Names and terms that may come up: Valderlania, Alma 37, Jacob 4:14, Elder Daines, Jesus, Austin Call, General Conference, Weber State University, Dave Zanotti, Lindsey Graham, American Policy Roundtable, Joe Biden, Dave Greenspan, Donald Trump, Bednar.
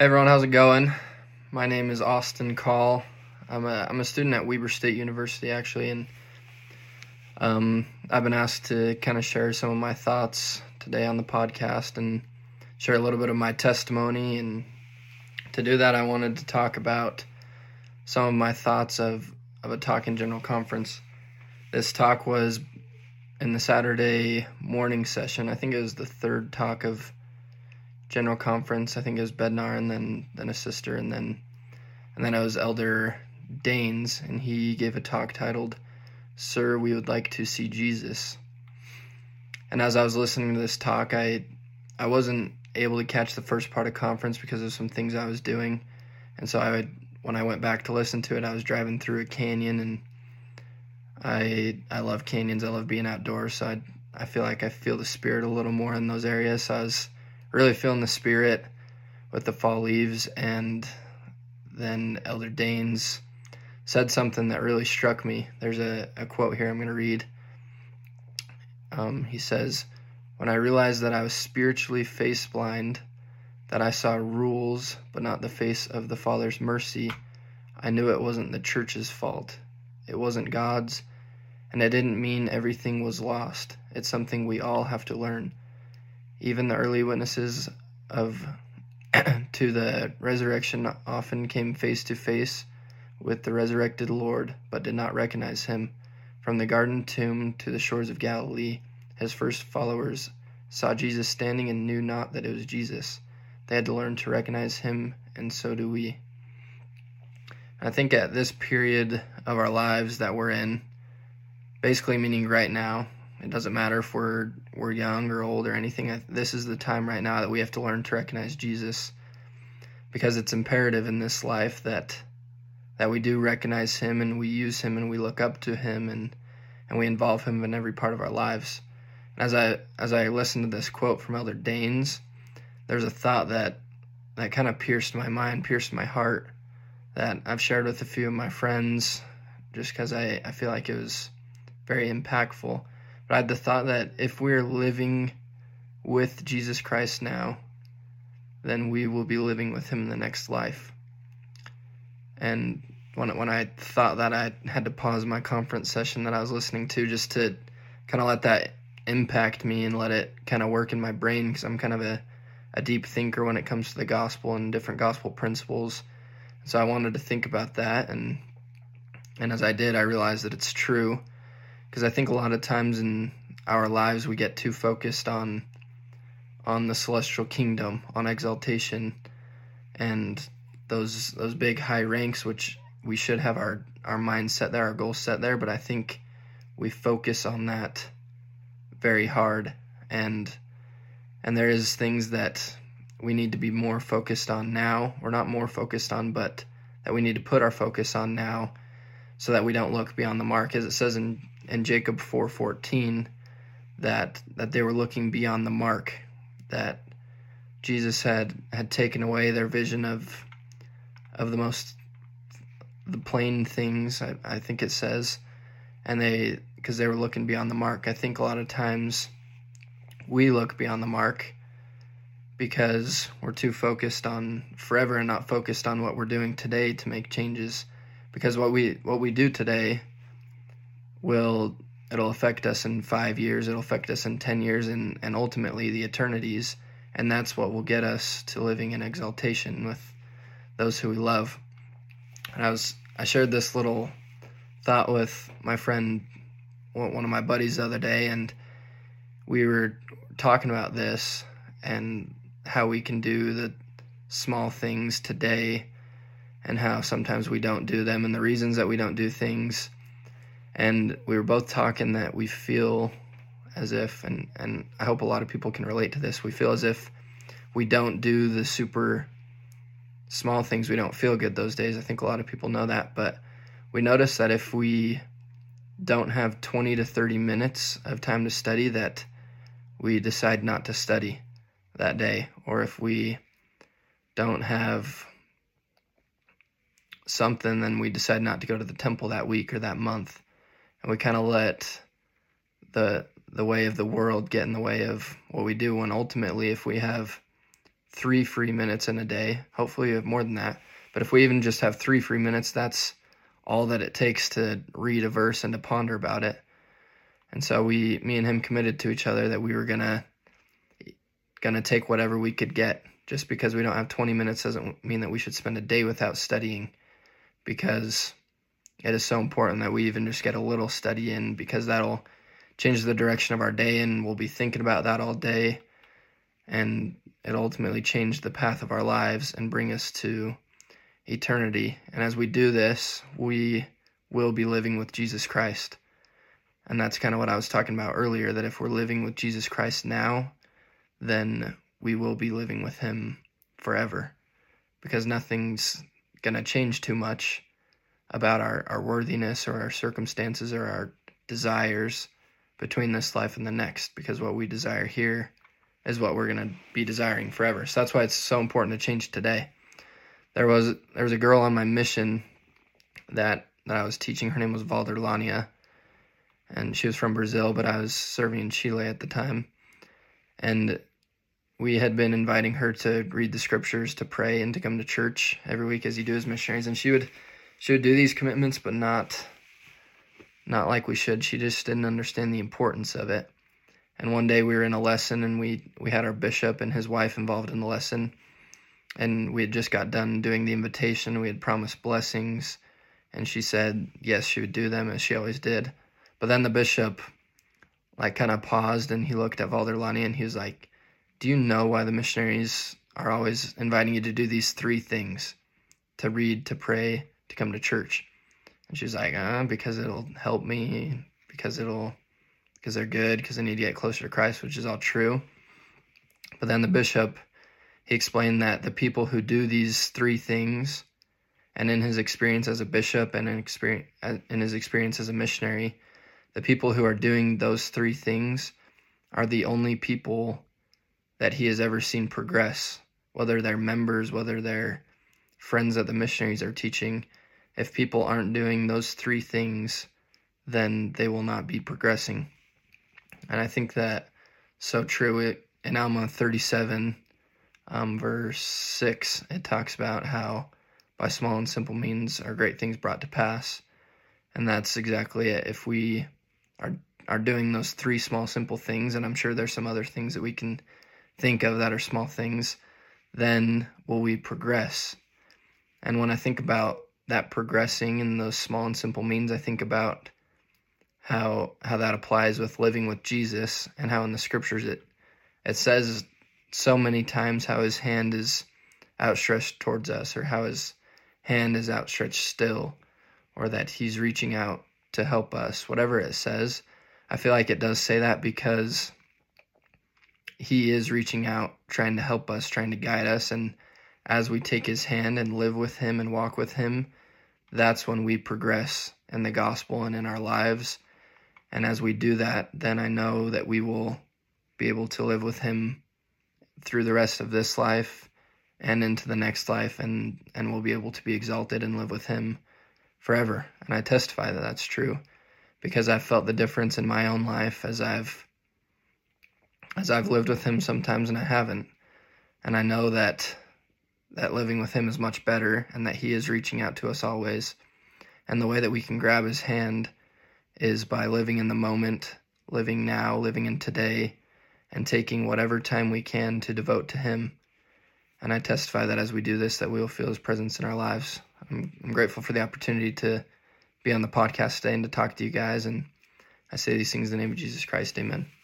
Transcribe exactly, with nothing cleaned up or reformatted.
Hey everyone, how's it going? My name is Austin Call. I'm a I'm a student at Weber State University actually, and um, I've been asked to kind of share some of my thoughts today on the podcast and share a little bit of my testimony. And to do that, I wanted to talk about some of my thoughts of, of a talk in General Conference. This talk was in the Saturday morning session. I think it was the third talk of General Conference. I think it was Bednar and then then a sister and then and then it was Elder Daines, and he gave a talk titled, "Sir, we would like to see Jesus." And as I was listening to this talk, I I wasn't able to catch the first part of conference because of some things I was doing, and so I would when I went back to listen to it, I was driving through a canyon, and I I love canyons. I love being outdoors, so I I feel like I feel the spirit a little more in those areas. So I was really feeling the spirit with the fall leaves, and then Elder Daines said something that really struck me. There's a, a quote here I'm going to read. Um, he says, "When I realized that I was spiritually face blind, that I saw rules but not the face of the Father's mercy, I knew it wasn't the church's fault. It wasn't God's, and it didn't mean everything was lost. It's something we all have to learn. Even the early witnesses of to the resurrection often came face to face with the resurrected Lord, but did not recognize him. From the garden tomb to the shores of Galilee, his first followers saw Jesus standing and knew not that it was Jesus. They had to learn to recognize him, and so do we." I think at this period of our lives that we're in, basically meaning right now, it doesn't matter if we're we're young or old or anything. This is the time right now that we have to learn to recognize Jesus, because it's imperative in this life that that we do recognize him, and we use him, and we look up to him, and, and we involve him in every part of our lives. And as I as I listened to this quote from Elder Daines, there's a thought that that kind of pierced my mind, pierced my heart, that I've shared with a few of my friends, just because I, I feel like it was very impactful. But I had the thought that if we're living with Jesus Christ now, then we will be living with him in the next life. And when when I thought that, I had to pause my conference session that I was listening to just to kind of let that impact me and let it kind of work in my brain, because I'm kind of a, a deep thinker when it comes to the gospel and different gospel principles. So I wanted to think about that, and and as I did, I realized that it's true. Because I think a lot of times in our lives we get too focused on on the celestial kingdom, on exaltation, and those those big high ranks, which we should have our, our mindset there, our goals set there. But I think we focus on that very hard, and and there is things that we need to be more focused on now, or not more focused on, but that we need to put our focus on now, so that we don't look beyond the mark. As it says in, in Jacob four fourteen, that that they were looking beyond the mark, that Jesus had, had taken away their vision of of the most the plain things, I, I think it says, and they because they were looking beyond the mark. I think a lot of times we look beyond the mark because we're too focused on forever and not focused on what we're doing today to make changes. Because what we what we do today will it'll affect us in five years, it'll affect us in ten years, and, and ultimately the eternities, and that's what will get us to living in exaltation with those who we love. And I was I shared this little thought with my friend, one of my buddies, the other day, and we were talking about this and how we can do the small things today, and how sometimes we don't do them, and the reasons that we don't do things. And we were both talking that we feel as if, and, and I hope a lot of people can relate to this, we feel as if we don't do the super small things, we don't feel good those days. I think a lot of people know that, but we notice that if we don't have twenty to thirty minutes of time to study, that we decide not to study that day. Or if we don't have something, then we decide not to go to the temple that week or that month, and we kind of let the the way of the world get in the way of what we do, when ultimately if we have three free minutes in a day. Hopefully you have more than that. But if we even just have three free minutes, that's all that it takes to read a verse and to ponder about it. And so we, me and him committed to each other that we were going to going to take whatever we could get. Just because we don't have twenty minutes doesn't mean that we should spend a day without studying, because it is so important that we even just get a little study in, because that'll change the direction of our day, and we'll be thinking about that all day, and it ultimately changed the path of our lives and bring us to eternity. And as we do this, we will be living with Jesus Christ. And that's kind of what I was talking about earlier, that if we're living with Jesus Christ now, then we will be living with him forever, because nothing's going to change too much about our, our worthiness or our circumstances or our desires between this life and the next, because what we desire here is what we're going to be desiring forever. So that's why it's so important to change today. There was there was a girl on my mission that, that I was teaching. Her name was Valderlania, and she was from Brazil, but I was serving in Chile at the time. And we had been inviting her to read the scriptures, to pray, and to come to church every week as you do as missionaries. And she would she would do these commitments, but not not like we should. She just didn't understand the importance of it. And one day we were in a lesson, and we, we had our bishop and his wife involved in the lesson. And we had just got done doing the invitation. We had promised blessings, and she said yes, she would do them, as she always did. But then the bishop, like, kind of paused, and he looked at Valderlani, and he was like, "Do you know why the missionaries are always inviting you to do these three things? To read, to pray, to come to church?" And she was like, "Ah, because it'll help me, because it'll, because they're good, because I need to get closer to Christ," which is all true. But then the bishop, he explained that the people who do these three things, and in his experience as a bishop and in, experience, in his experience as a missionary, the people who are doing those three things are the only people that he has ever seen progress, whether they're members, whether they're friends that the missionaries are teaching. If people aren't doing those three things, then they will not be progressing. And I think that so true. It, in Alma thirty-seven, Um, verse six, it talks about how by small and simple means are great things brought to pass. And that's exactly it. If we are are doing those three small, simple things, and I'm sure there's some other things that we can think of that are small things, then will we progress. And when I think about that progressing in those small and simple means, I think about how how that applies with living with Jesus, and how in the scriptures it it says so many times how his hand is outstretched towards us, or how his hand is outstretched still, or that he's reaching out to help us, whatever it says. I feel like it does say that because he is reaching out, trying to help us, trying to guide us. And as we take his hand and live with him and walk with him, that's when we progress in the gospel and in our lives. And as we do that, then I know that we will be able to live with him through the rest of this life and into the next life, and, and we'll be able to be exalted and live with him forever. And I testify that that's true, because I've felt the difference in my own life as I've, as I've lived with him sometimes and I haven't. And I know that, that living with him is much better, and that he is reaching out to us always. And the way that we can grab his hand is by living in the moment, living now, living in today, and taking whatever time we can to devote to him. And I testify that as we do this, that we will feel his presence in our lives. I'm, I'm grateful for the opportunity to be on the podcast today and to talk to you guys. And I say these things in the name of Jesus Christ. Amen.